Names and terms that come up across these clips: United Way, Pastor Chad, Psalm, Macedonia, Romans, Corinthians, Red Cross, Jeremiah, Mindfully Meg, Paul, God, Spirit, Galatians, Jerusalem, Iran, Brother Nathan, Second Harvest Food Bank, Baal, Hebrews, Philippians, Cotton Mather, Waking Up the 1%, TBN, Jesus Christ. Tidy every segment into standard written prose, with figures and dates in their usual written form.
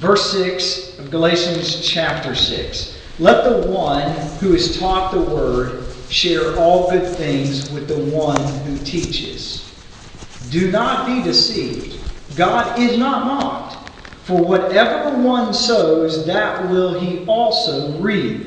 Verse 6 of Galatians chapter 6. Let the one who is taught the word share all good things with the one who teaches. Do not be deceived. God is not mocked. For whatever one sows, that will he also reap.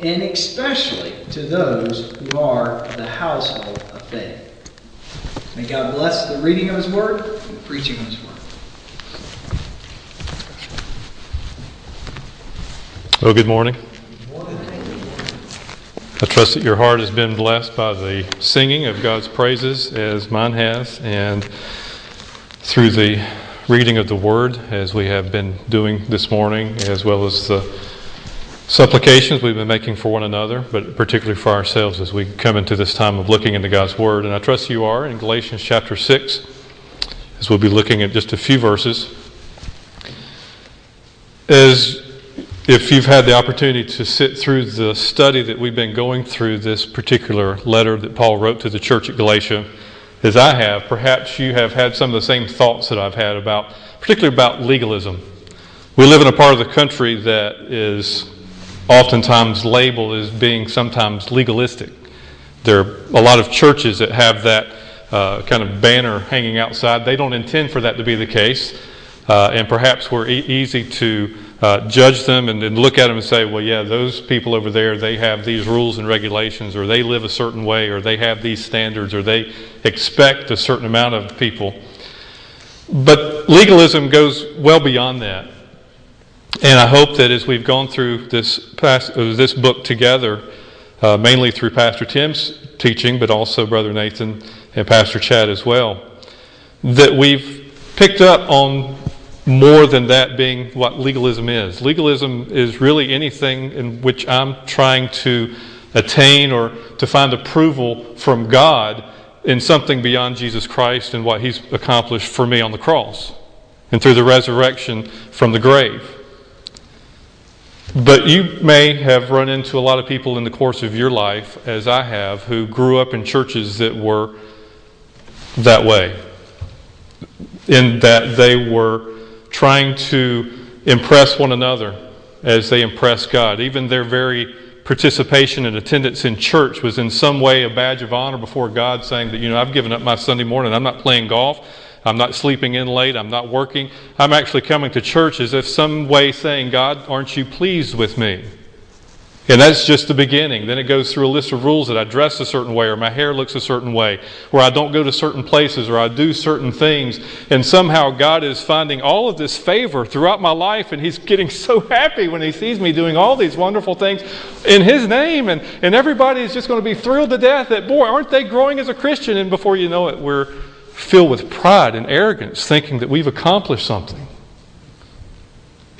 and especially to those who are of the household of faith. May God bless the reading of His Word and the preaching of His Word. Well, good morning. Good morning. I trust that your heart has been blessed by the singing of God's praises, as mine has, and through the reading of the Word, as we have been doing this morning, as well as the supplications we've been making for one another, but particularly for ourselves as we come into this time of looking into God's Word. And I trust you are in Galatians chapter 6, as we'll be looking at just a few verses. As if you've had the opportunity to sit through the study that we've been going through, this particular letter that Paul wrote to the church at Galatia, as I have, perhaps you have had some of the same thoughts that I've had about, particularly about legalism. We live in a part of the country that is oftentimes labeled as being sometimes legalistic. There are a lot of churches that have that kind of banner hanging outside. They don't intend for that to be the case. And perhaps we're easy to judge them and look at them and say, well, yeah, those people over there, they have these rules and regulations, or they live a certain way, or they have these standards, or they expect a certain amount of people. But legalism goes well beyond that. And I hope that as we've gone through this book together, mainly through Pastor Tim's teaching, but also Brother Nathan and Pastor Chad as well, that we've picked up on more than that being what legalism is. Legalism is really anything in which I'm trying to attain or to find approval from God in something beyond Jesus Christ and what He's accomplished for me on the cross and through the resurrection from the grave. But you may have run into a lot of people in the course of your life, as I have, who grew up in churches that were that way, in that they were trying to impress one another as they impressed God. Even their very participation and attendance in church was in some way a badge of honor before God, saying that, you know, I've given up my Sunday morning, I'm not playing golf, I'm not sleeping in late, I'm not working. I'm actually coming to church as if some way saying, God, aren't you pleased with me? And that's just the beginning. Then it goes through a list of rules that I dress a certain way, or my hair looks a certain way, or I don't go to certain places, or I do certain things. And somehow God is finding all of this favor throughout my life, and He's getting so happy when He sees me doing all these wonderful things in His name. And everybody is just going to be thrilled to death that, boy, aren't they growing as a Christian? And before you know it, we're filled with pride and arrogance, thinking that we've accomplished something.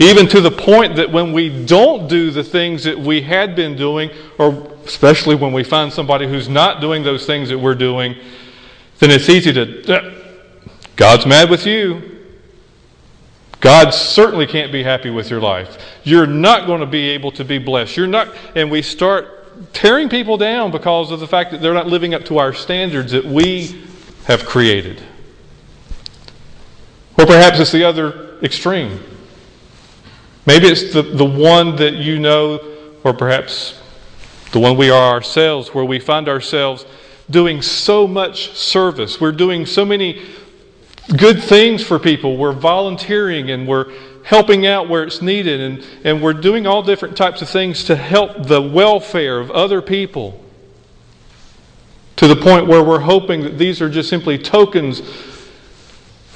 Even to the point that when we don't do the things that we had been doing, or especially when we find somebody who's not doing those things that we're doing, then it's easy to, God's mad with you. God certainly can't be happy with your life. You're not going to be able to be blessed. You're not, and we start tearing people down because of the fact that they're not living up to our standards that we have created. Or perhaps it's the other extreme. Maybe it's the one that you know, or perhaps the one we are ourselves, where we find ourselves doing so much service. We're doing so many good things for people. We're volunteering and we're helping out where it's needed, and we're doing all different types of things to help the welfare of other people, to the point where we're hoping that these are just simply tokens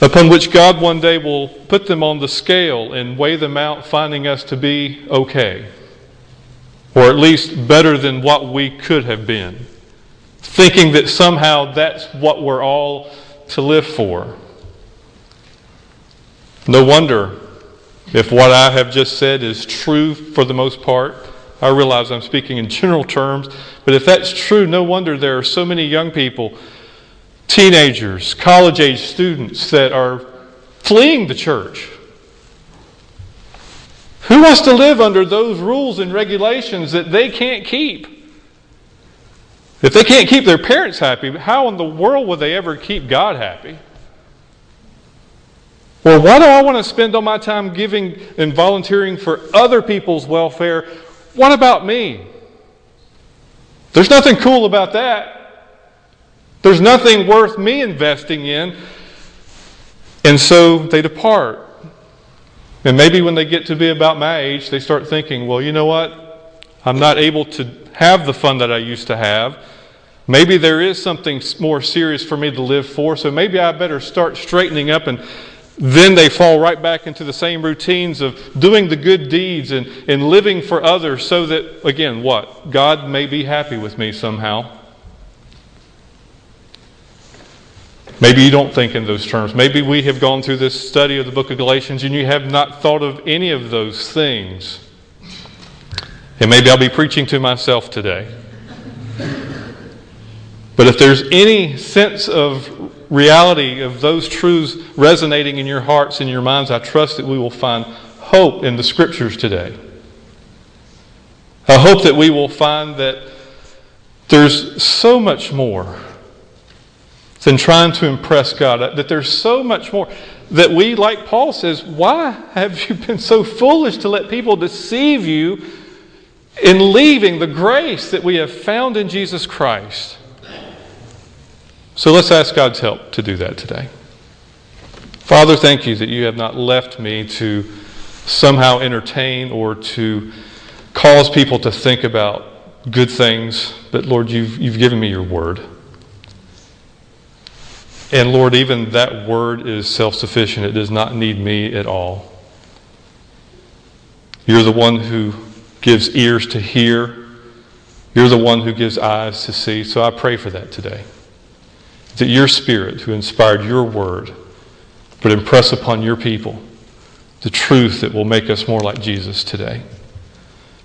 upon which God one day will put them on the scale and weigh them out, finding us to be okay, or at least better than what we could have been, thinking that somehow that's what we're all to live for. No wonder If what I have just said is true for the most part, I realize I'm speaking in general terms, but if that's true, no wonder there are so many young people, teenagers, college-age students that are fleeing the church. Who wants to live under those rules and regulations that they can't keep? If they can't keep their parents happy, how in the world would they ever keep God happy? Well, why do I want to spend all my time giving and volunteering for other people's welfare? What about me? There's nothing cool about that. There's nothing worth me investing in. And so they depart. And maybe when they get to be about my age, they start thinking, well, you know what? I'm not able to have the fun that I used to have. Maybe there is something more serious for me to live for, so maybe I better start straightening up. And then they fall right back into the same routines of doing the good deeds and living for others so that, again, what? God may be happy with me somehow. Maybe you don't think in those terms. Maybe we have gone through this study of the book of Galatians and you have not thought of any of those things. And maybe I'll be preaching to myself today. But if there's any sense of reality of those truths resonating in your hearts and your minds, I trust that we will find hope in the Scriptures today. I hope that we will find that there's so much more than trying to impress God, that there's so much more that we, like Paul says, why have you been so foolish to let people deceive you in leaving the grace that we have found in Jesus Christ? So let's ask God's help to do that today. Father, thank you that you have not left me to somehow entertain or to cause people to think about good things, but Lord, you've given me your word. And Lord, even that word is self-sufficient. It does not need me at all. You're the one who gives ears to hear. You're the one who gives eyes to see. So I pray for that today, that your Spirit, who inspired your word, would impress upon your people the truth that will make us more like Jesus today.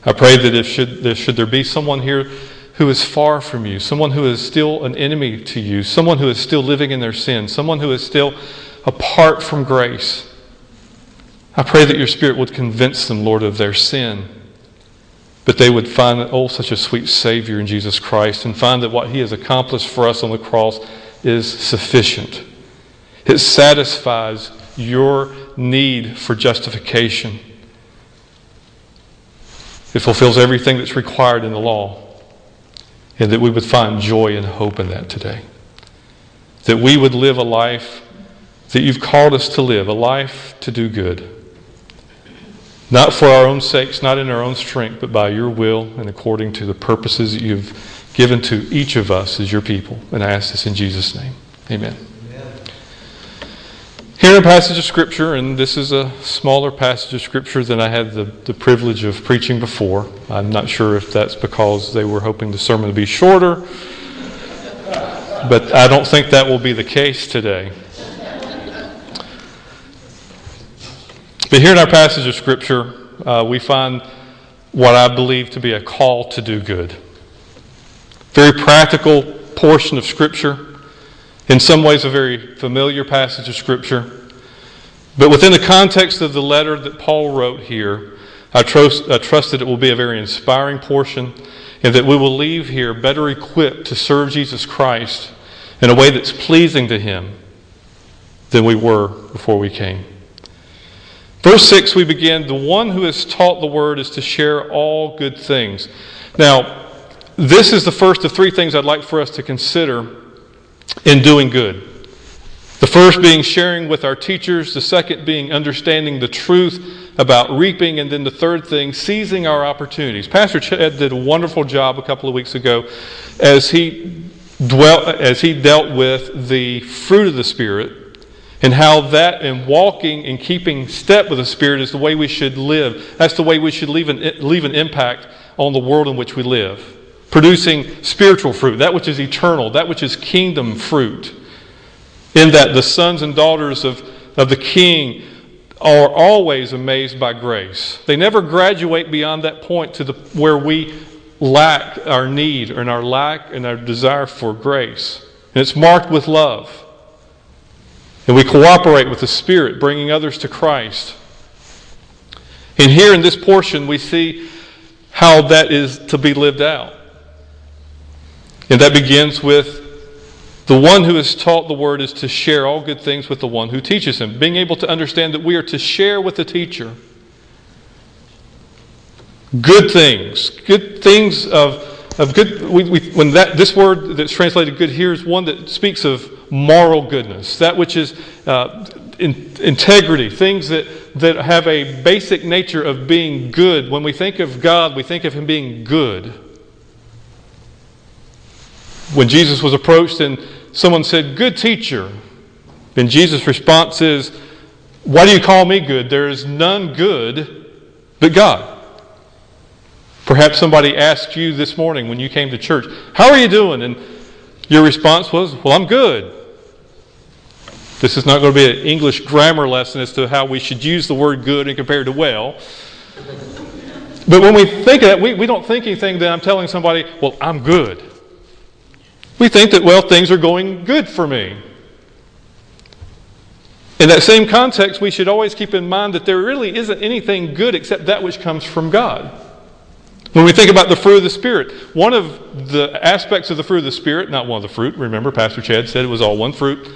I pray that if there be someone here who is far from you, someone who is still an enemy to you, someone who is still living in their sin, someone who is still apart from grace, I pray that your Spirit would convince them, Lord, of their sin, but they would find that, oh, such a sweet Savior in Jesus Christ, and find that what He has accomplished for us on the cross is sufficient. It satisfies your need for justification. It fulfills everything that's required in the law. And that we would find joy and hope in that today. That we would live a life that you've called us to live, a life to do good. Not for our own sakes, not in our own strength, but by your will and according to the purposes that you've given to each of us as your people. And I ask this in Jesus' name. Amen. Amen. Here in a passage of Scripture, and this is a smaller passage of Scripture than I had the privilege of preaching before. I'm not sure if that's because they were hoping the sermon to be shorter, but I don't think that will be the case today. But here in our passage of Scripture, we find what I believe to be a call to do good. Very practical portion of Scripture. In some ways a very familiar passage of Scripture. But within the context of the letter that Paul wrote here, I trust that it will be a very inspiring portion and that we will leave here better equipped to serve Jesus Christ in a way that's pleasing to Him than we were before we came. Verse 6 we begin, the one who has taught the word is to share all good things. Now, this is the first of three things I'd like for us to consider in doing good. The first being sharing with our teachers, the second being understanding the truth about reaping, and then the third thing, seizing our opportunities. Pastor Chad did a wonderful job a couple of weeks ago as he dealt with the fruit of the Spirit and how that in walking and keeping step with the Spirit is the way we should live. That's the way we should leave an impact on the world in which we live. Producing spiritual fruit, that which is eternal, that which is kingdom fruit. In that the sons and daughters of the King are always amazed by grace. They never graduate beyond that point to where we lack our need and our lack and our desire for grace. And it's marked with love. And we cooperate with the Spirit, bringing others to Christ. And here in this portion, we see how that is to be lived out. And that begins with the one who is taught the word is to share all good things with the one who teaches him. Being able to understand that we are to share with the teacher good things of good. When this word that's translated good here is one that speaks of moral goodness, that which is integrity, things that have a basic nature of being good. When we think of God, we think of Him being good. When Jesus was approached and someone said, "Good teacher," and Jesus' response is, "Why do you call me good? There is none good but God." Perhaps somebody asked you this morning when you came to church, "How are you doing?" And your response was, "Well, I'm good." This is not going to be an English grammar lesson as to how we should use the word good and compare to well. But when we think of that, we don't think anything that I'm telling somebody, "Well, I'm good." We think that, well, things are going good for me. In that same context, we should always keep in mind that there really isn't anything good except that which comes from God. When we think about the fruit of the Spirit, one of the aspects of the fruit of the Spirit, not one of the fruit, remember Pastor Chad said it was all one fruit,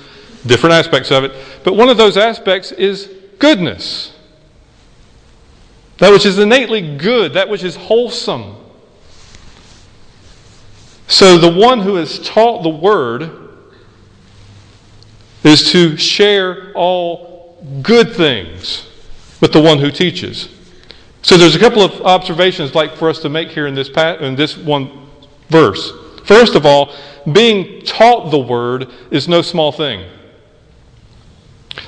different aspects of it, but one of those aspects is goodness. That which is innately good, that which is wholesome. So the one who is taught the word is to share all good things with the one who teaches. So there's a couple of observations like for us to make here in this one verse. First of all, being taught the word is no small thing.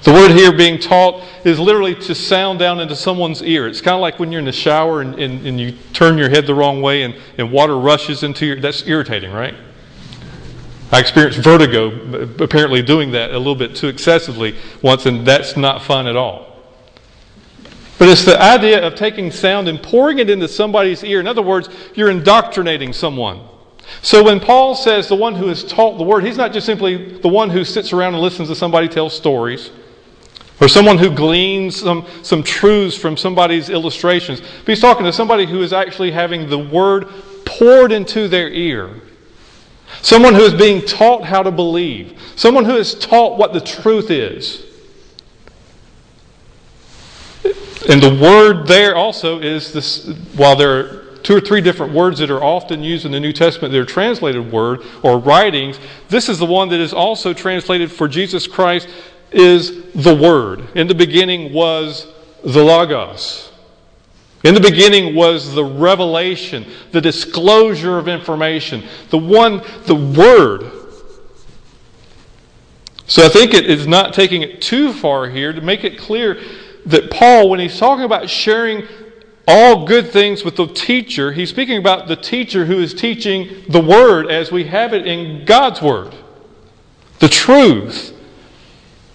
The word here, being taught, is literally to sound down into someone's ear. It's kind of like when you're in the shower and you turn your head the wrong way and water rushes into your... That's irritating, right? I experienced vertigo, apparently doing that a little bit too excessively once, and that's not fun at all. But it's the idea of taking sound and pouring it into somebody's ear. In other words, you're indoctrinating someone. So when Paul says the one who is taught the word, he's not just simply the one who sits around and listens to somebody tell stories, or someone who gleans some truths from somebody's illustrations. But he's talking to somebody who is actually having the word poured into their ear. Someone who is being taught how to believe. Someone who is taught what the truth is. And the word there also is this, while there are two or three different words that are often used in the New Testament, they're translated word or writings. This is the one that is also translated for Jesus Christ is the Word. In the beginning was the Logos. In the beginning was the revelation, the disclosure of information, the Word. So I think it is not taking it too far here to make it clear that Paul, when he's talking about sharing all good things with the teacher, he's speaking about the teacher who is teaching the word as we have it in God's word. The truth.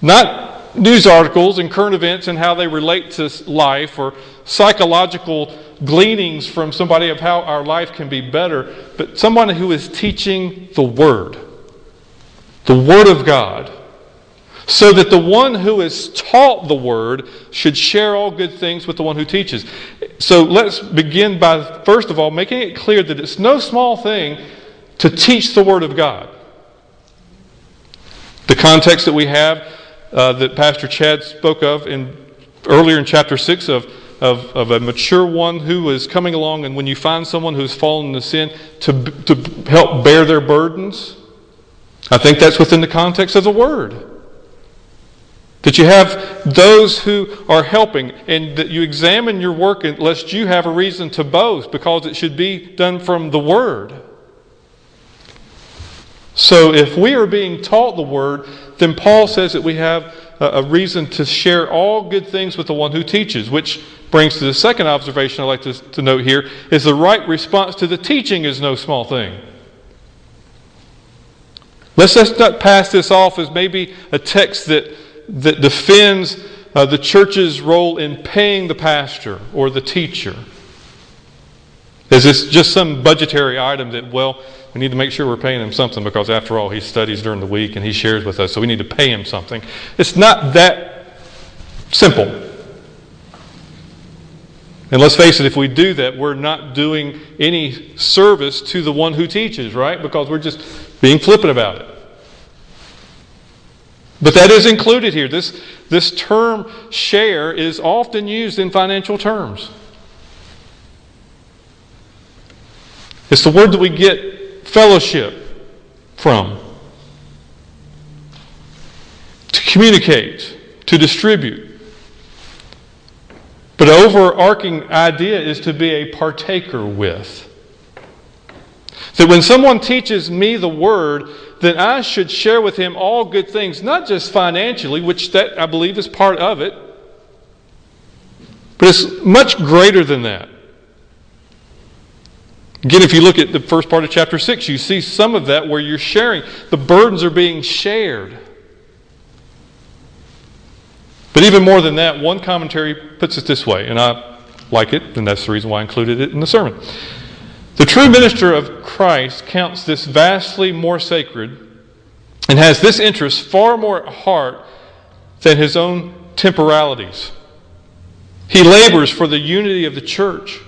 Not news articles and current events and how they relate to life or psychological gleanings from somebody of how our life can be better, but someone who is teaching the word. The word of God. So that the one who is taught the word should share all good things with the one who teaches. So let's begin by, first of all, making it clear that it's no small thing to teach the word of God. The context that we have that Pastor Chad spoke of earlier in chapter 6 of a mature one who is coming along, and when you find someone who's fallen into sin, to help bear their burdens. I think that's within the context of the word. That you have those who are helping, and that you examine your work lest you have a reason to boast, because it should be done from the Word. So if we are being taught the Word, then Paul says that we have a reason to share all good things with the one who teaches, which brings to the second observation I'd like to note here, is the right response to the teaching is no small thing. Let's just not pass this off as maybe a text that defends the church's role in paying the pastor or the teacher? Is this just some budgetary item that, well, we need to make sure we're paying him something because after all, he studies during the week and he shares with us, so we need to pay him something? It's not that simple. And let's face it, if we do that, we're not doing any service to the one who teaches, right? Because we're just being flippant about it. But that is included here. This term share is often used in financial terms. It's the word that we get fellowship from. To communicate, to distribute. But the overarching idea is to be a partaker with. That when someone teaches me the word, then I should share with him all good things, not just financially, which that I believe is part of it, but it's much greater than that. Again, if you look at the first part of chapter 6, you see some of that where you're sharing. The burdens are being shared. But even more than that, one commentary puts it this way, and I like it, and that's the reason why I included it in the sermon. The true minister of Christ counts this vastly more sacred and has this interest far more at heart than his own temporalities. He labors for the unity of the church.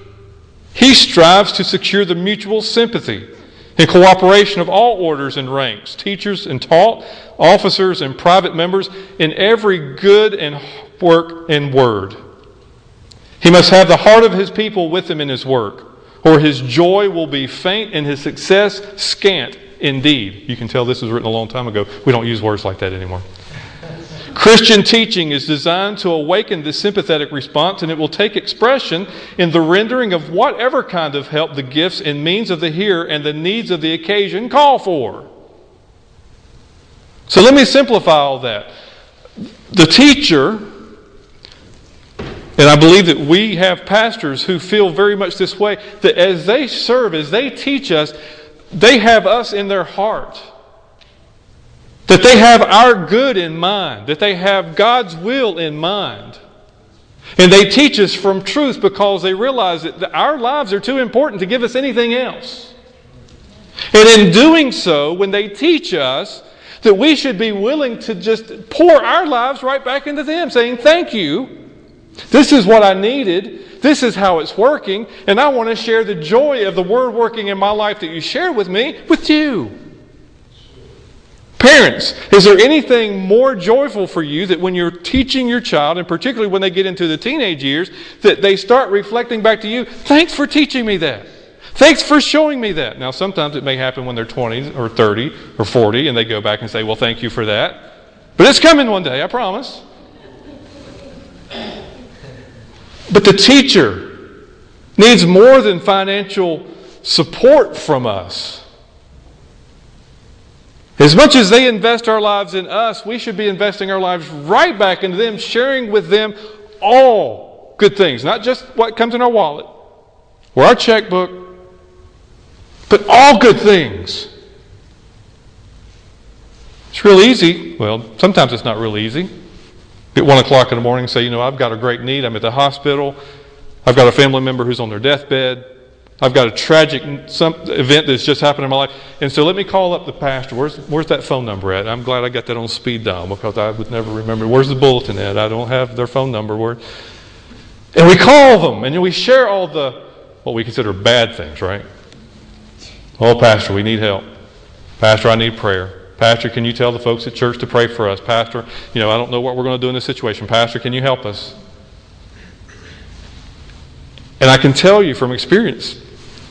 He strives to secure the mutual sympathy and cooperation of all orders and ranks, teachers and taught, officers and private members, in every good and work and word. He must have the heart of his people with him in his work, or his joy will be faint and his success scant indeed. You can tell this was written a long time ago. We don't use words like that anymore. Christian teaching is designed to awaken this sympathetic response, and it will take expression in the rendering of whatever kind of help the gifts and means of the hearer and the needs of the occasion call for. So let me simplify all that. The teacher, and I believe that we have pastors who feel very much this way, that as they serve, as they teach us, they have us in their heart. That they have our good in mind. That they have God's will in mind. And they teach us from truth because they realize that our lives are too important to give us anything else. And in doing so, when they teach us, that we should be willing to just pour our lives right back into them, saying, thank you. This is what I needed. This is how it's working. And I want to share the joy of the word working in my life that you share with me with you. Parents, is there anything more joyful for you that when you're teaching your child, and particularly when they get into the teenage years, that they start reflecting back to you, thanks for teaching me that. Thanks for showing me that. Now, sometimes it may happen when they're 20 or 30 or 40 and they go back and say, well, thank you for that. But it's coming one day, I promise. But the teacher needs more than financial support from us. As much as they invest our lives in us, we should be investing our lives right back into them, sharing with them all good things. Not just what comes in our wallet or our checkbook, but all good things. It's real easy. Well, sometimes it's not real easy. At 1 o'clock in the morning say, I've got a great need. I'm at the hospital. I've got a family member who's on their deathbed. I've got a tragic event that's just happened in my life. And so let me call up the pastor. Where's that phone number at? I'm glad I got that on speed dial because I would never remember. Where's the bulletin at? I don't have their phone number. And we call them and we share all the, what we consider bad things, right? Oh, pastor, we need help. Pastor, I need prayer. Pastor, can you tell the folks at church to pray for us? Pastor, I don't know what we're going to do in this situation. Pastor, can you help us? And I can tell you from experience,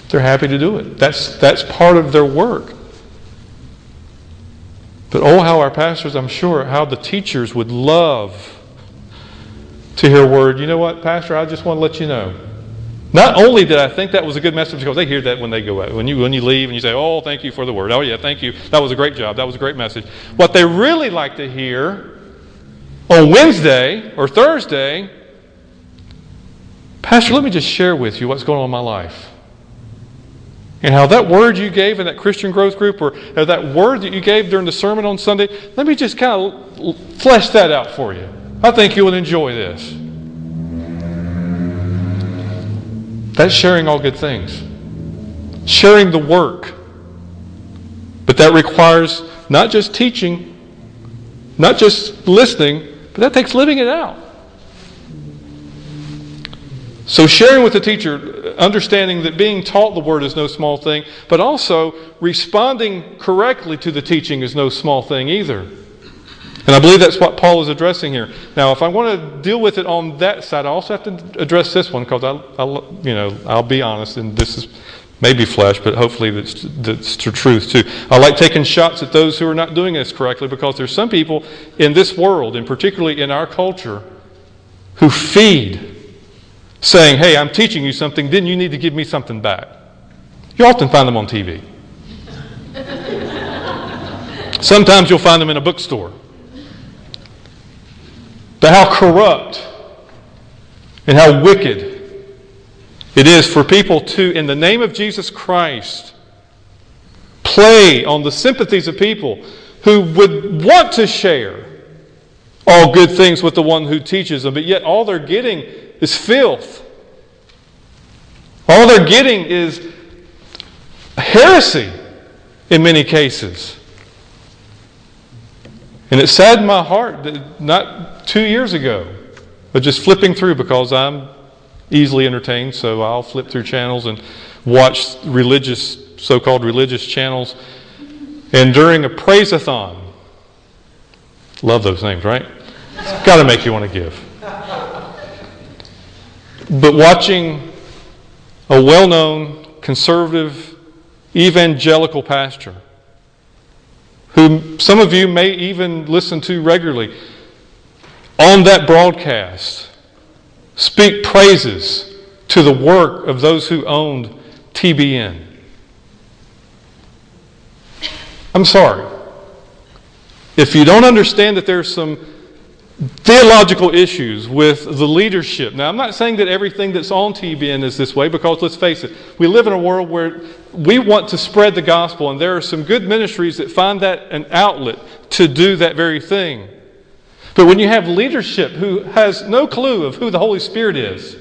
they're happy to do it. That's part of their work. But oh, how our pastors, I'm sure, how the teachers would love to hear a word. You know what, pastor, I just want to let you know. Not only did I think that was a good message, because they hear that when they go out. When you leave and you say, oh, thank you for the word. Oh, yeah, thank you. That was a great job. That was a great message. What they really like to hear on Wednesday or Thursday, pastor, let me just share with you what's going on in my life. And how that word you gave in that Christian growth group or that word that you gave during the sermon on Sunday, let me just kind of flesh that out for you. I think you will enjoy this. That's sharing all good things. Sharing the work. But that requires not just teaching, not just listening, but that takes living it out. So sharing with the teacher, understanding that being taught the Word is no small thing, but also responding correctly to the teaching is no small thing either. And I believe that's what Paul is addressing here. Now, if I want to deal with it on that side, I also have to address this one because I'll be honest, and this is maybe flesh, but hopefully that's the truth too. I like taking shots at those who are not doing this correctly because there's some people in this world, and particularly in our culture, who feed, saying, "Hey, I'm teaching you something, then you need to give me something back." You often find them on TV. Sometimes you'll find them in a bookstore. But how corrupt and how wicked it is for people to, in the name of Jesus Christ, play on the sympathies of people who would want to share all good things with the one who teaches them, but yet all they're getting is filth. All they're getting is heresy in many cases. And it saddened my heart that not 2 years ago, but just flipping through, because I'm easily entertained, so I'll flip through channels and watch so-called religious channels. And during a praise-a-thon, love those names, right? It's got to make you want to give. But watching a well-known conservative evangelical pastor, who some of you may even listen to regularly, on that broadcast, speak praises to the work of those who owned TBN. I'm sorry. If you don't understand that there's some theological issues with the leadership. Now, I'm not saying that everything that's on TBN is this way, because let's face it, we live in a world where we want to spread the gospel, and there are some good ministries that find that an outlet to do that very thing. But when you have leadership who has no clue of who the Holy Spirit is,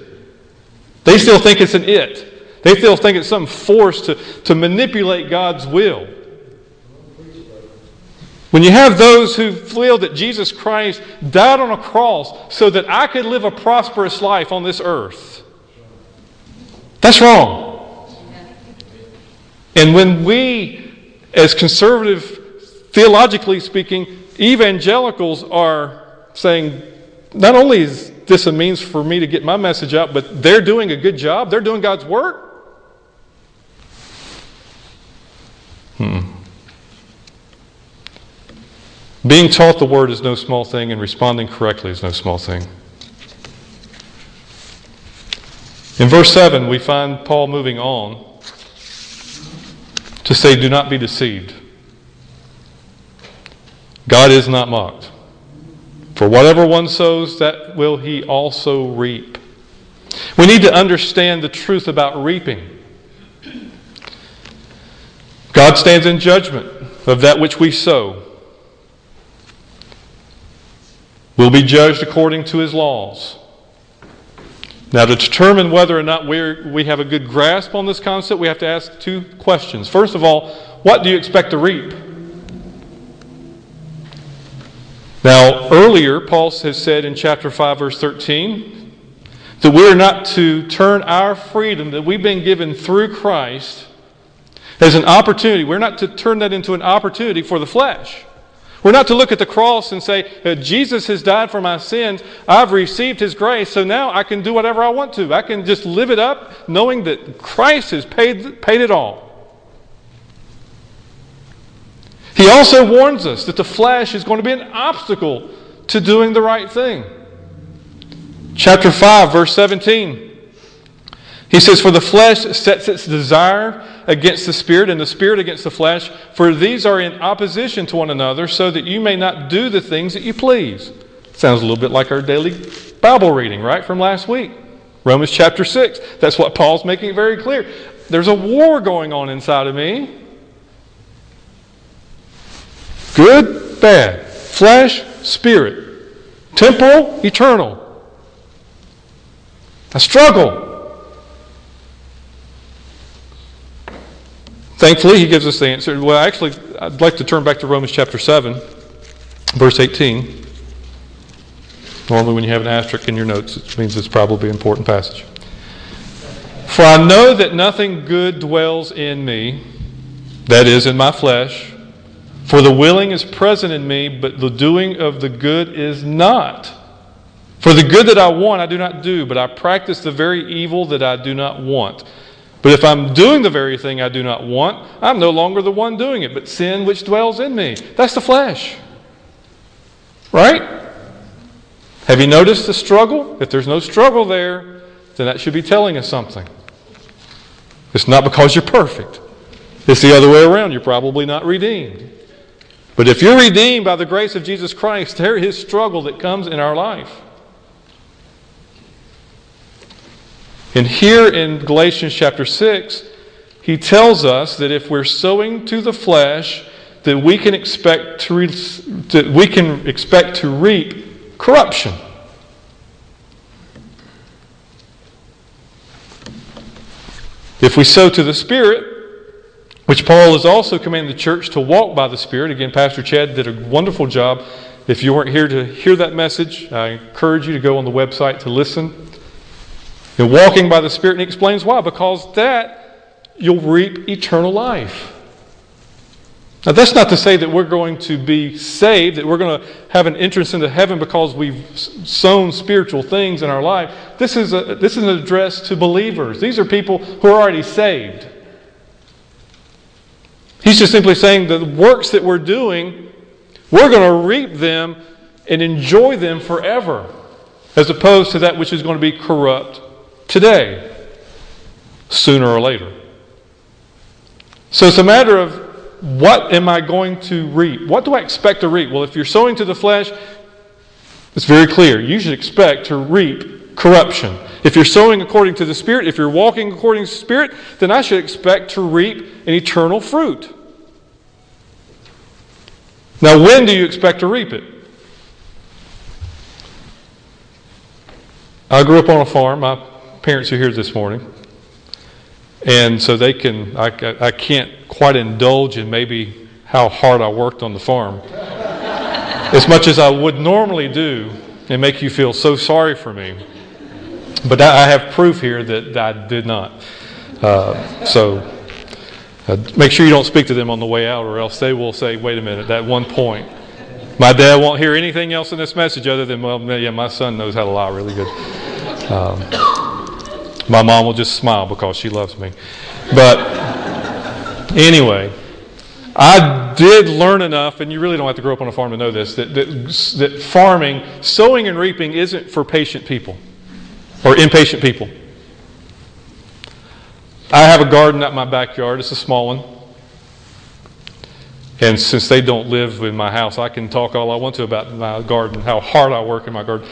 they still think it's an it. They still think it's some force to manipulate God's will. When you have those who feel that Jesus Christ died on a cross so that I could live a prosperous life on this earth, that's wrong. And when we, as conservative, theologically speaking, evangelicals are saying, not only is this a means for me to get my message out, but they're doing a good job, they're doing God's work. Being taught the Word is no small thing, and responding correctly is no small thing. In verse 7, we find Paul moving on to say, do not be deceived. God is not mocked. For whatever one sows, that will he also reap. We need to understand the truth about reaping. God stands in judgment of that which we sow. Will be judged according to his laws. Now, to determine whether or not we have a good grasp on this concept, we have to ask two questions. First of all, what do you expect to reap? Now, earlier, Paul has said in chapter 5, verse 13, that we are not to turn our freedom that we've been given through Christ as an opportunity. We're not to turn that into an opportunity for the flesh. We're not to look at the cross and say, Jesus has died for my sins, I've received his grace, so now I can do whatever I want to. I can just live it up knowing that Christ has paid it all. He also warns us that the flesh is going to be an obstacle to doing the right thing. Chapter 5, verse 17. He says, for the flesh sets its desire against the Spirit, and the Spirit against the flesh, for these are in opposition to one another, so that you may not do the things that you please. Sounds a little bit like our daily Bible reading, right, from last week. Romans chapter 6. That's what Paul's making very clear. There's a war going on inside of me. Good, bad. Flesh, Spirit. Temporal, eternal. A struggle. Thankfully, he gives us the answer. Well, actually, I'd like to turn back to Romans chapter 7, verse 18. Normally when you have an asterisk in your notes, it means it's probably an important passage. For I know that nothing good dwells in me, that is, in my flesh. For the willing is present in me, but the doing of the good is not. For the good that I want, I do not do, but I practice the very evil that I do not want. But if I'm doing the very thing I do not want, I'm no longer the one doing it, but sin which dwells in me. That's the flesh. Right? Have you noticed the struggle? If there's no struggle there, then that should be telling us something. It's not because you're perfect. It's the other way around. You're probably not redeemed. But if you're redeemed by the grace of Jesus Christ, there is struggle that comes in our life. And here in Galatians chapter 6, he tells us that if we're sowing to the flesh, that we can expect to reap corruption. If we sow to the Spirit, which Paul has also commanded the church to walk by the Spirit. Again, Pastor Chad did a wonderful job. If you weren't here to hear that message, I encourage you to go on the website to listen. And walking by the Spirit, and he explains why. Because that, you'll reap eternal life. Now that's not to say that we're going to be saved, that we're going to have an entrance into heaven because we've sown spiritual things in our life. This is an address to believers. These are people who are already saved. He's just simply saying that the works that we're doing, we're going to reap them and enjoy them forever. As opposed to that which is going to be corrupt today, sooner or later. So it's a matter of, what am I going to reap? What do I expect to reap? Well, if you're sowing to the flesh, it's very clear. You should expect to reap corruption. If you're sowing according to the Spirit, if you're walking according to the Spirit, then I should expect to reap an eternal fruit. Now, when do you expect to reap it? I grew up on a farm. My parents are here this morning, and so they can. I can't quite indulge in maybe how hard I worked on the farm, as much as I would normally do, and make you feel so sorry for me. But I have proof here that I did not. So make sure you don't speak to them on the way out, or else they will say, "Wait a minute, that one point." My dad won't hear anything else in this message other than, well, yeah, my son knows how to lie really good. My mom will just smile because she loves me. But anyway, I did learn enough, and you really don't have to grow up on a farm to know this, that farming, sowing and reaping isn't for patient people or impatient people. I have a garden out in my backyard. It's a small one. And since they don't live in my house, I can talk all I want to about my garden, how hard I work in my garden.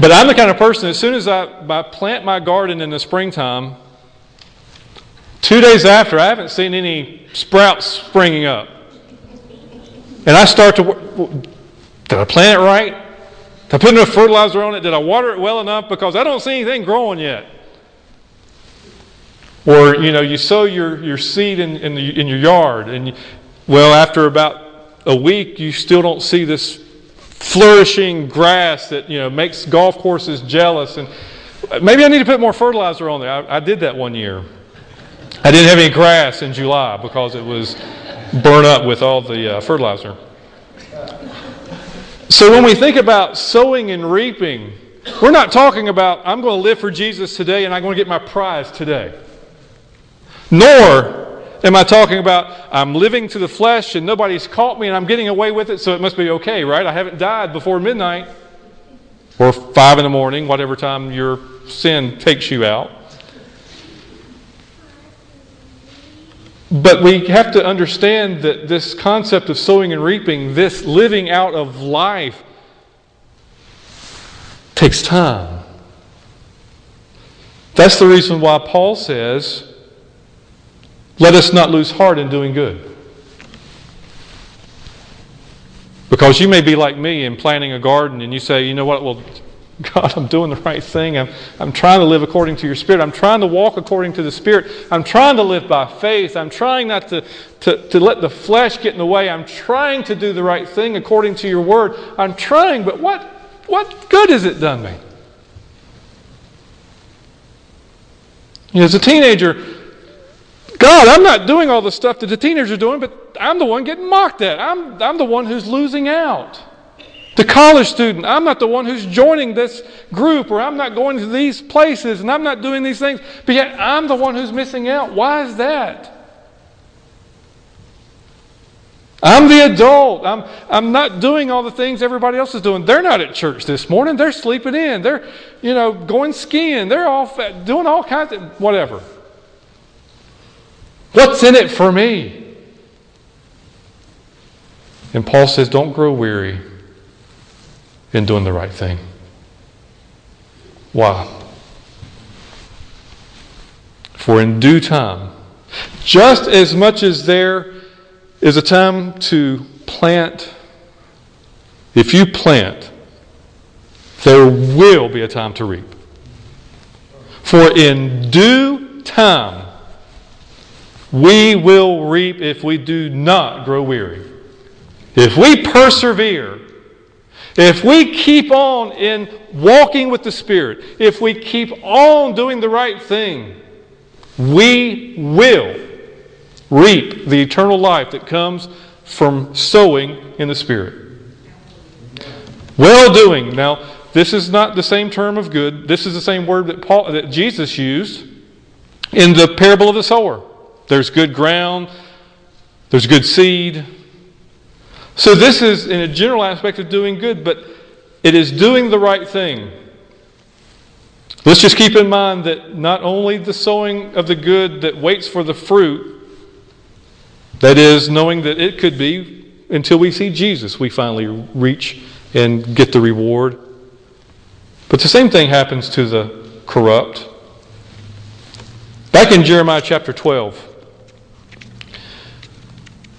But I'm the kind of person, as soon as I plant my garden in the springtime, 2 days after, I haven't seen any sprouts springing up. And I start to work. Did I plant it right? Did I put enough fertilizer on it? Did I water it well enough? Because I don't see anything growing yet. Or, you sow your seed in your yard, and well, after about a week, you still don't see this flourishing grass that makes golf courses jealous. And maybe I need to put more fertilizer on there. I did that one year. I didn't have any grass in July because it was burnt up with all the fertilizer. So when we think about sowing and reaping, we're not talking about I'm going to live for Jesus today and I'm going to get my prize today. Nor am I talking about I'm living to the flesh and nobody's caught me and I'm getting away with it, so it must be okay, right? I haven't died before midnight or 5 a.m, whatever time your sin takes you out. But we have to understand that this concept of sowing and reaping, this living out of life, takes time. That's the reason why Paul says, let us not lose heart in doing good. Because you may be like me in planting a garden and you say, you know what, well, God, I'm doing the right thing. I'm trying to live according to your Spirit. I'm trying to walk according to the Spirit. I'm trying to live by faith. I'm trying not to let the flesh get in the way. I'm trying to do the right thing according to your word. I'm trying, but what good has it done me? You know, as a teenager, God, I'm not doing all the stuff that the teenagers are doing, but I'm the one getting mocked at. I'm the one who's losing out. The college student, I'm not the one who's joining this group, or I'm not going to these places, and I'm not doing these things, but yet I'm the one who's missing out. Why is that? I'm the adult. I'm not doing all the things everybody else is doing. They're not at church this morning. They're sleeping in. They're, you know, going skiing. They're off doing all kinds of whatever. What's in it for me? And Paul says, don't grow weary in doing the right thing. Why? For in due time, just as much as there is a time to plant, if you plant, there will be a time to reap. For in due time, we will reap if we do not grow weary. If we persevere, if we keep on in walking with the Spirit, if we keep on doing the right thing, we will reap the eternal life that comes from sowing in the Spirit. Well doing. Now, this is not the same term of good. This is the same word that Jesus used in the parable of the sower. There's good ground. There's good seed. So this is in a general aspect of doing good, but it is doing the right thing. Let's just keep in mind that not only the sowing of the good that waits for the fruit, that is, knowing that it could be until we see Jesus, we finally reach and get the reward. But the same thing happens to the corrupt. Back in Jeremiah chapter 12,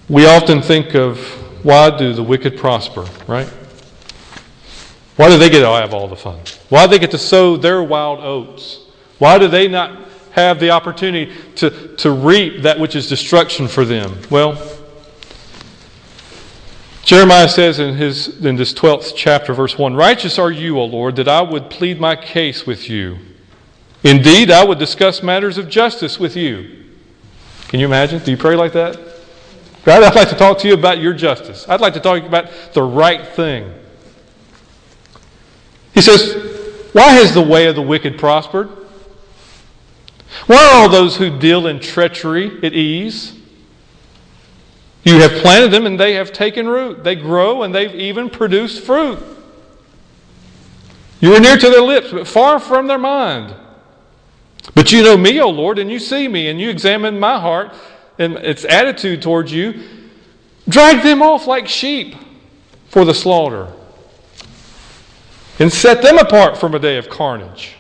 we often think of, why do the wicked prosper, right? Why do they get to have all the fun? Why do they get to sow their wild oats? Why do they not have the opportunity to reap that which is destruction for them? Well, Jeremiah says in this 12th chapter, verse 1, "Righteous are you, O Lord, that I would plead my case with you. Indeed, I would discuss matters of justice with you." Can you imagine? Do you pray like that? God, I'd like to talk to you about your justice. I'd like to talk about the right thing. He says, why has the way of the wicked prospered? Why are all those who deal in treachery at ease? You have planted them and they have taken root. They grow and they've even produced fruit. You are near to their lips, but far from their mind. But you know me, O Lord, and you see me, and you examine my heart and its attitude towards you. Drag them off like sheep for the slaughter, and set them apart from a day of carnage.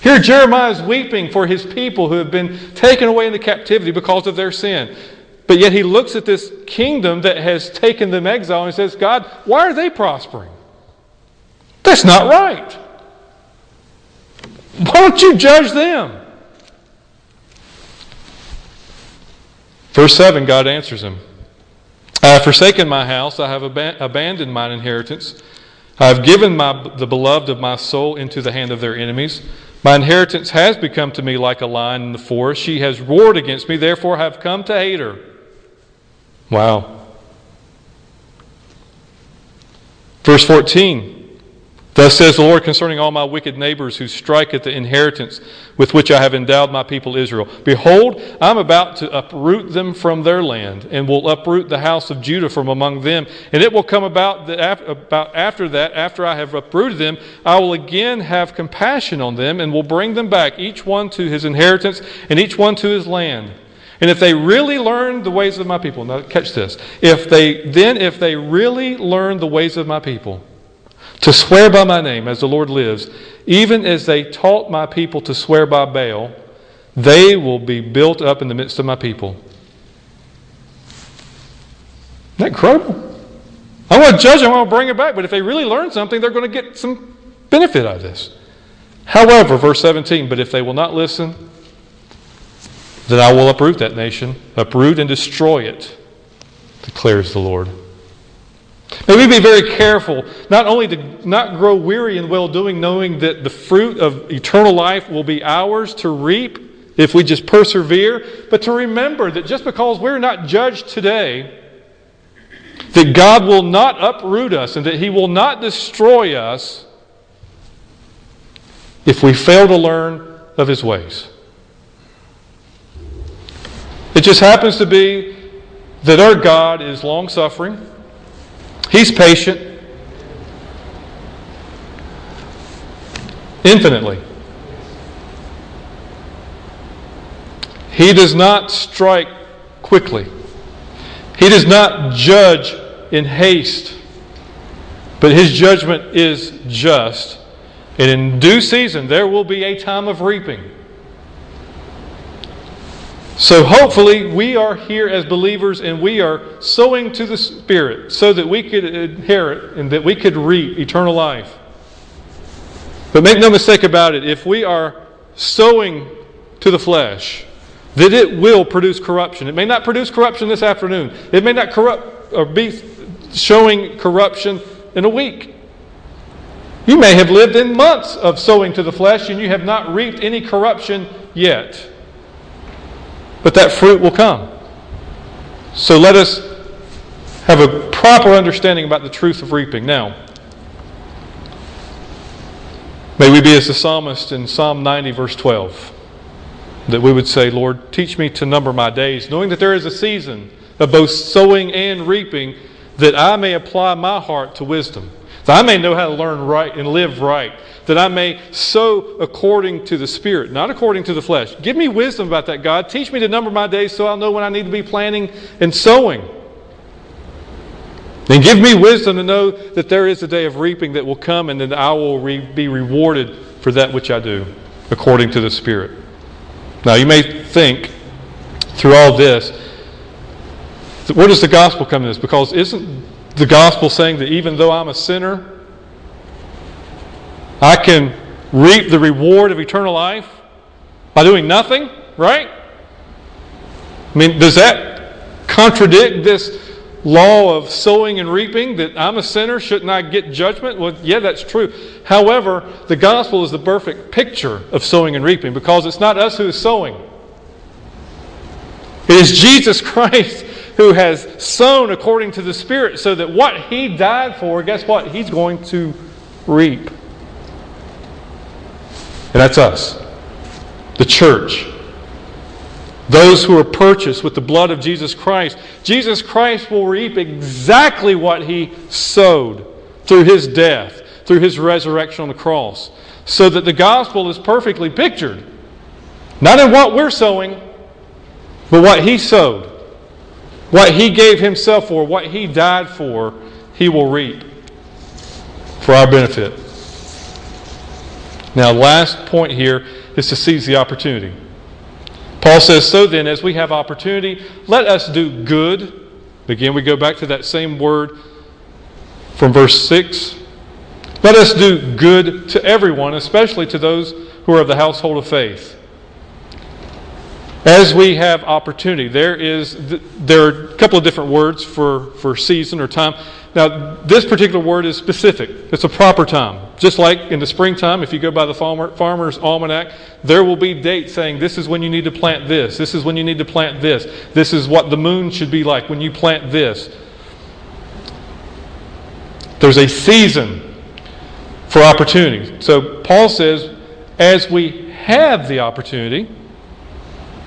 Here Jeremiah is weeping for his people who have been taken away into captivity because of their sin. But yet he looks at this kingdom that has taken them exile and says, God, why are they prospering? That's not right. Why don't you judge them? Verse 7, God answers him. I have forsaken my house. I have abandoned mine inheritance. I have given the beloved of my soul into the hand of their enemies. My inheritance has become to me like a lion in the forest. She has roared against me. Therefore, I have come to hate her. Wow. Verse 14. Thus says the Lord concerning all my wicked neighbors who strike at the inheritance with which I have endowed my people Israel. Behold, I'm about to uproot them from their land, and will uproot the house of Judah from among them. And it will come about that after that, after I have uprooted them, I will again have compassion on them and will bring them back, each one to his inheritance and each one to his land. And if they really learn the ways of my people, now catch this, if they really learn the ways of my people, to swear by my name as the Lord lives, even as they taught my people to swear by Baal, they will be built up in the midst of my people. Isn't that incredible? I want to judge them, I want to bring it back. But if they really learn something, they're going to get some benefit out of this. However, verse 17, but if they will not listen, then I will uproot that nation, uproot and destroy it, declares the Lord. May we be very careful, not only to not grow weary in well-doing, knowing that the fruit of eternal life will be ours to reap if we just persevere, but to remember that just because we're not judged today, that God will not uproot us and that He will not destroy us if we fail to learn of His ways. It just happens to be that our God is long-suffering. He's patient. Infinitely. He does not strike quickly. He does not judge in haste. But His judgment is just. And in due season, there will be a time of reaping. So hopefully we are here as believers and we are sowing to the Spirit so that we could inherit and that we could reap eternal life. But make no mistake about it, if we are sowing to the flesh, that it will produce corruption. It may not produce corruption this afternoon. It may not corrupt or be showing corruption in a week. You may have lived in months of sowing to the flesh and you have not reaped any corruption yet. But that fruit will come. So let us have a proper understanding about the truth of reaping. Now, may we be as the psalmist in Psalm 90, verse 12, that we would say, Lord, teach me to number my days, knowing that there is a season of both sowing and reaping, that I may apply my heart to wisdom, that I may know how to learn right and live right, that I may sow according to the Spirit, not according to the flesh. Give me wisdom about that, God. Teach me to number my days so I'll know when I need to be planting and sowing. And give me wisdom to know that there is a day of reaping that will come and that I will be rewarded for that which I do, according to the Spirit. Now you may think, through all this, where does the gospel come in this? Because isn't the gospel saying that even though I'm a sinner, I can reap the reward of eternal life by doing nothing, right? I mean, does that contradict this law of sowing and reaping, that I'm a sinner, shouldn't I get judgment? Well, yeah, that's true. However, the gospel is the perfect picture of sowing and reaping because it's not us who is sowing. It is Jesus Christ who has sown according to the Spirit so that what He died for, guess what? He's going to reap. And that's us, the church. Those who are purchased with the blood of Jesus Christ. Jesus Christ will reap exactly what He sowed through His death, through His resurrection on the cross. So that the gospel is perfectly pictured. Not in what we're sowing, but what He sowed. What He gave Himself for, what He died for, He will reap for our benefit. Now, last point here is to seize the opportunity. Paul says, so then, as we have opportunity, let us do good. Again, we go back to that same word from verse 6. Let us do good to everyone, especially to those who are of the household of faith. As we have opportunity, there are a couple of different words for season or time. Now, this particular word is specific. It's a proper time. Just like in the springtime, if you go by the farmer's almanac, there will be dates saying this is when you need to plant this. This is when you need to plant this. This is what the moon should be like when you plant this. There's a season for opportunity. So Paul says, as we have the opportunity,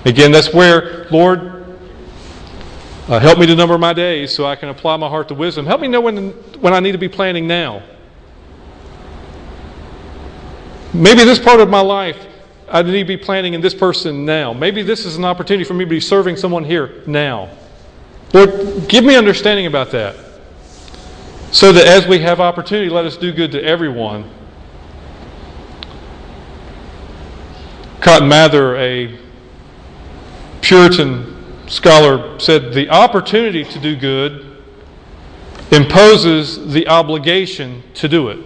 again, that's where, Lord, help me to number my days so I can apply my heart to wisdom. Help me know when I need to be planting now. Maybe this part of my life, I need to be planting in this person now. Maybe this is an opportunity for me to be serving someone here now. Lord, give me understanding about that. So that as we have opportunity, let us do good to everyone. Cotton Mather, a Puritan scholar, said the opportunity to do good imposes the obligation to do it.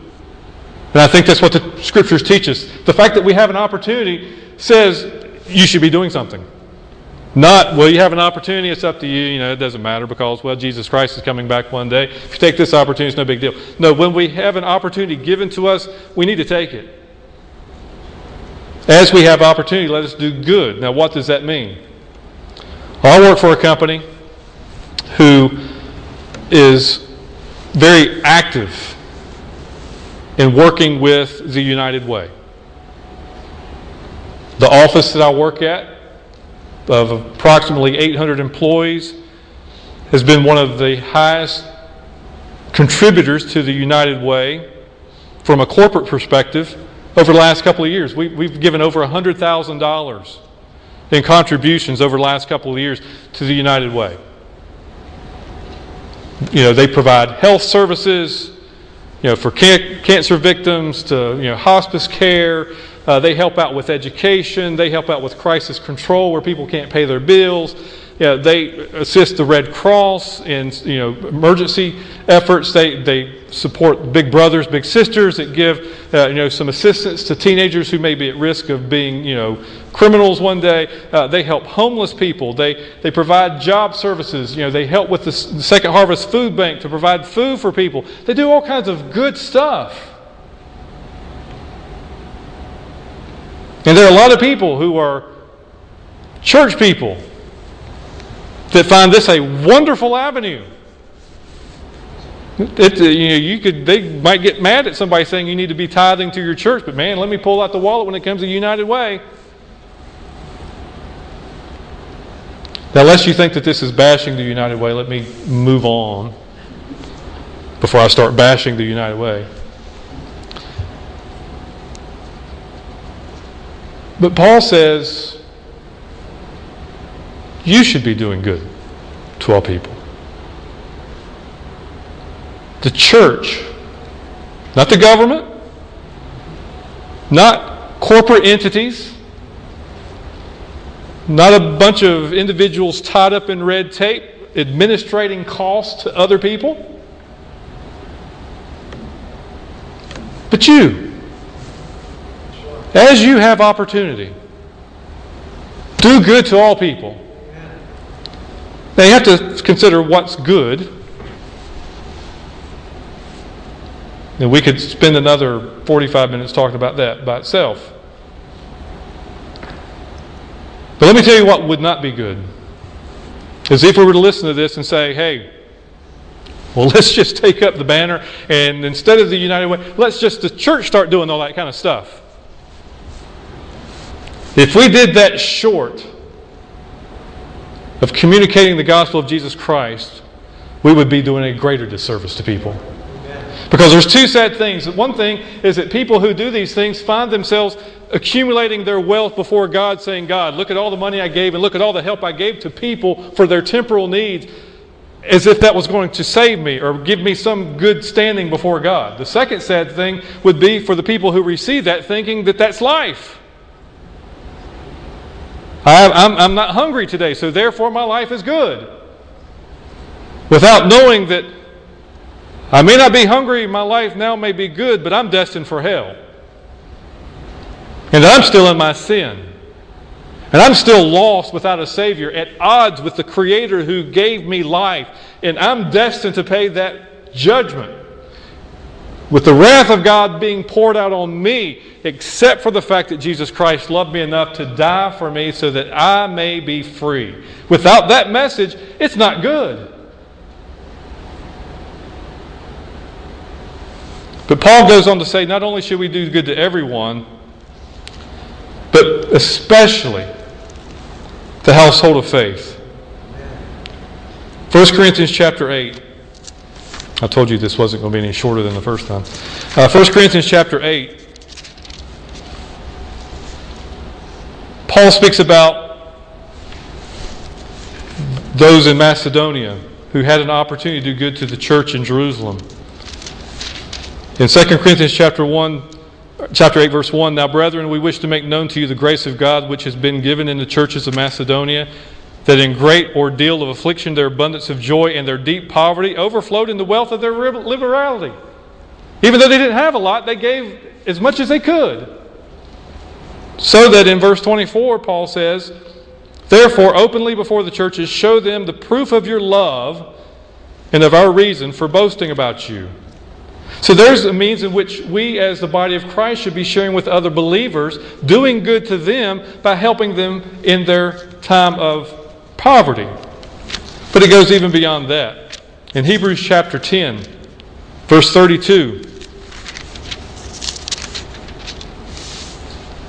And I think that's what the Scriptures teach us. The fact that we have an opportunity says you should be doing something. Not, well, you have an opportunity, it's up to you, you know, it doesn't matter because, well, Jesus Christ is coming back one day. If you take this opportunity, it's no big deal. No, when we have an opportunity given to us, we need to take it. As we have opportunity, let us do good. Now, what does that mean? Well, I work for a company who is very active in working with the United Way. The office that I work at, of approximately 800 employees, has been one of the highest contributors to the United Way from a corporate perspective over the last couple of years. We've given over $100,000 in contributions over the last couple of years to the United Way. You know, they provide health services, you know, for cancer victims, to, you know, hospice care. They help out with education. They help out with crisis control where people can't pay their bills. You know, they assist the Red Cross in, you know, emergency efforts. They support big brothers, big sisters that give some assistance to teenagers who may be at risk of being, you know, criminals one day. They help homeless people. They provide job services. You know, they help with the Second Harvest Food Bank to provide food for people. They do all kinds of good stuff. And there are a lot of people who are church people that find this a wonderful avenue. They might get mad at somebody saying you need to be tithing to your church, but man, let me pull out the wallet when it comes to United Way. Now, lest you think that this is bashing the United Way, let me move on before I start bashing the United Way. But Paul says, you should be doing good to all people. The church, not the government, not corporate entities, not a bunch of individuals tied up in red tape, administrating costs to other people, but you. As you have opportunity, do good to all people. Now you have to consider what's good. And we could spend another 45 minutes talking about that by itself. But let me tell you what would not be good. Is if we were to listen to this and say, hey, well, let's just take up the banner and instead of the United Way, let's just the church start doing all that kind of stuff. If we did that short of communicating the gospel of Jesus Christ, we would be doing a greater disservice to people. Because there's two sad things. One thing is that people who do these things find themselves accumulating their wealth before God, saying, God, look at all the money I gave and look at all the help I gave to people for their temporal needs, as if that was going to save me or give me some good standing before God. The second sad thing would be for the people who receive that thinking that that's life. I'm not hungry today, so therefore my life is good. Without knowing that I may not be hungry, my life now may be good, but I'm destined for hell. And I'm still in my sin. And I'm still lost without a Savior, at odds with the Creator who gave me life. And I'm destined to pay that judgment, with the wrath of God being poured out on me, except for the fact that Jesus Christ loved me enough to die for me so that I may be free. Without that message, it's not good. But Paul goes on to say, not only should we do good to everyone, but especially the household of faith. 1 Corinthians chapter 8. I told you this wasn't going to be any shorter than the first time. 1 Corinthians chapter 8. Paul speaks about those in Macedonia who had an opportunity to do good to the church in Jerusalem. In 2 Corinthians chapter 8, verse 1, now, brethren, we wish to make known to you the grace of God which has been given in the churches of Macedonia that in great ordeal of affliction their abundance of joy and their deep poverty overflowed in the wealth of their liberality. Even though they didn't have a lot, they gave as much as they could. So that in verse 24, Paul says, "Therefore, openly before the churches, show them the proof of your love and of our reason for boasting about you." So there's a means in which we as the body of Christ should be sharing with other believers, doing good to them by helping them in their time of poverty. But it goes even beyond that. In Hebrews chapter 10, verse 32,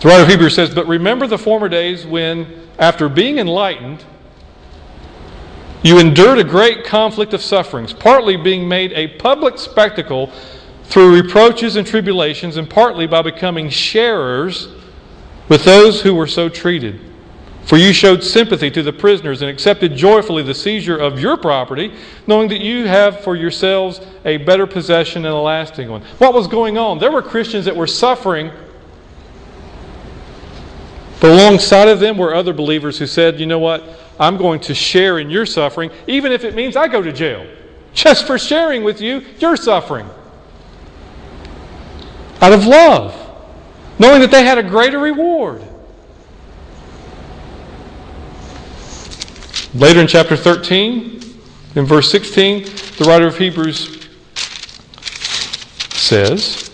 the writer of Hebrews says, "But remember the former days when, after being enlightened, you endured a great conflict of sufferings, partly being made a public spectacle through reproaches and tribulations, and partly by becoming sharers with those who were so treated. For you showed sympathy to the prisoners and accepted joyfully the seizure of your property, knowing that you have for yourselves a better possession and a lasting one." What was going on? There were Christians that were suffering, but alongside of them were other believers who said, "You know what? I'm going to share in your suffering, even if it means I go to jail. Just for sharing with you your suffering." Out of love, knowing that they had a greater reward. Later in chapter 13, in verse 16, the writer of Hebrews says,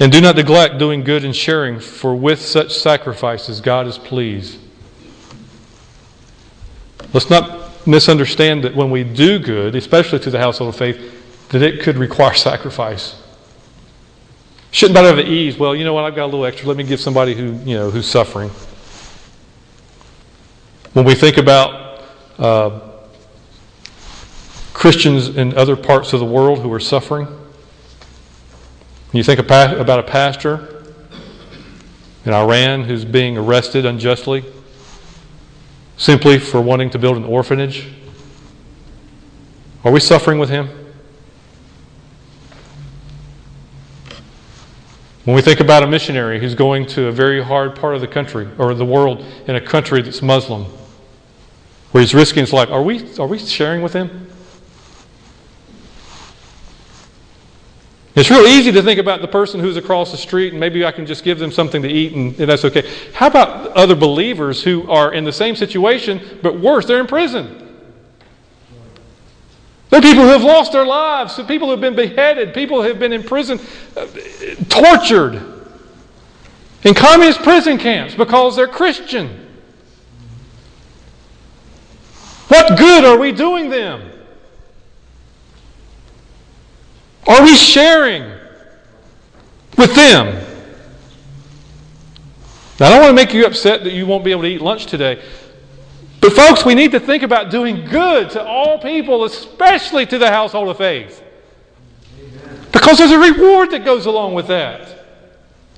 "And do not neglect doing good and sharing, for with such sacrifices God is pleased." Let's not misunderstand that when we do good, especially to the household of faith, that it could require sacrifice. Shouldn't be out of the ease. Well, you know what? I've got a little extra. Let me give somebody who's suffering. When we think about Christians in other parts of the world who are suffering, you think about a pastor in Iran who's being arrested unjustly, simply for wanting to build an orphanage? Are we suffering with him? When we think about a missionary who's going to a very hard part of the country or the world in a country that's Muslim, where he's risking his life, are we sharing with him? It's real easy to think about the person who's across the street and maybe I can just give them something to eat and that's okay. How about other believers who are in the same situation, but worse, they're in prison? There are people who have lost their lives, people who have been beheaded, people who have been in prison, tortured, in communist prison camps because they're Christian. What good are we doing them? Are we sharing with them? Now, I don't want to make you upset that you won't be able to eat lunch today. But folks, we need to think about doing good to all people, especially to the household of faith. Amen. Because there's a reward that goes along with that.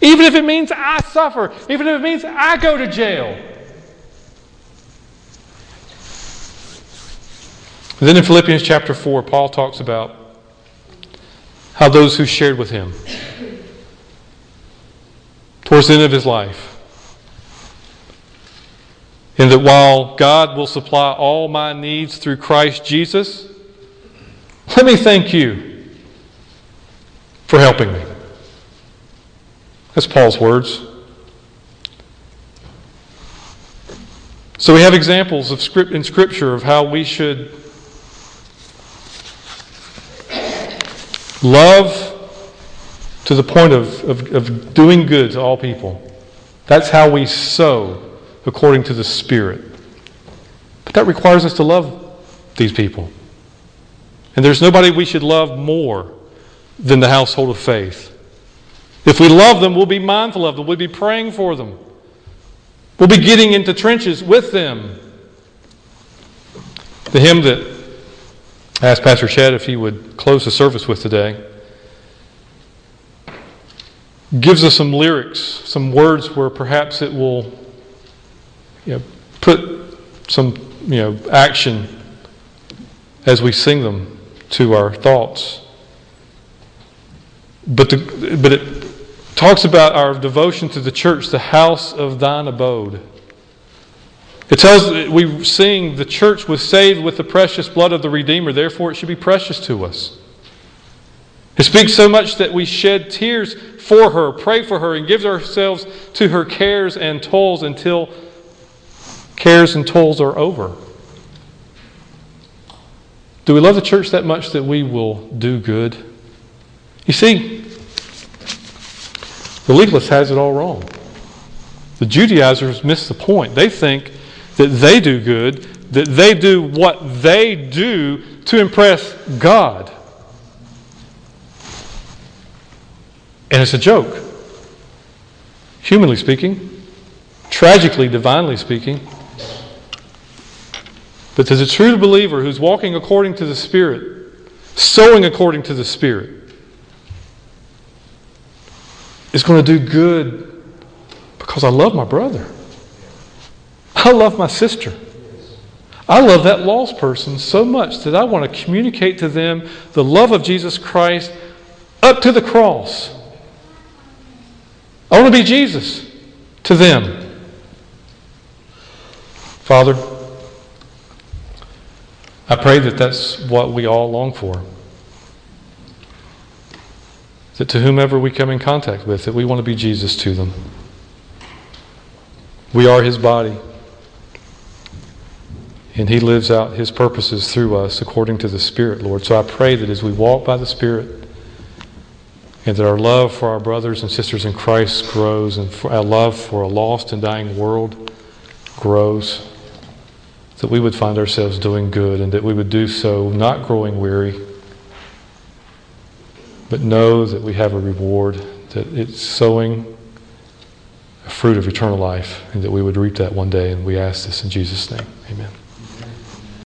Even if it means I suffer. Even if it means I go to jail. And then in Philippians chapter 4, Paul talks about how those who shared with him towards the end of his life. And that while God will supply all my needs through Christ Jesus, let me thank you for helping me. That's Paul's words. So we have examples in Scripture of how we should love to the point of doing good to all people. That's how we sow according to the Spirit. But that requires us to love these people. And there's nobody we should love more than the household of faith. If we love them, we'll be mindful of them. We'll be praying for them. We'll be getting into trenches with them. The hymn that I asked Pastor Chad if he would close the service with today gives us some lyrics, some words where perhaps it will put some action as we sing them to our thoughts. But it talks about our devotion to the church, the house of thine abode. It tells, we sing, the church was saved with the precious blood of the Redeemer, therefore it should be precious to us. It speaks so much that we shed tears for her, pray for her, and give ourselves to her cares and tolls until cares and tolls are over. Do we love the church that much that we will do good? You see, the legalist has it all wrong. The Judaizers miss the point. They think that they do good, that they do what they do to impress God. And it's a joke. Humanly speaking, tragically, divinely speaking. But to the true believer who's walking according to the Spirit, sowing according to the Spirit, is going to do good because I love my brother. I love my sister. I love that lost person so much that I want to communicate to them the love of Jesus Christ up to the cross. I want to be Jesus to them. Father, I pray that that's what we all long for. That to whomever we come in contact with, that we want to be Jesus to them. We are His body. And He lives out His purposes through us according to the Spirit, Lord. So I pray that as we walk by the Spirit, and that our love for our brothers and sisters in Christ grows, and our love for a lost and dying world grows, that we would find ourselves doing good, and that we would do so not growing weary, but know that we have a reward, that it's sowing a fruit of eternal life, and that we would reap that one day. And we ask this in Jesus' name. Amen.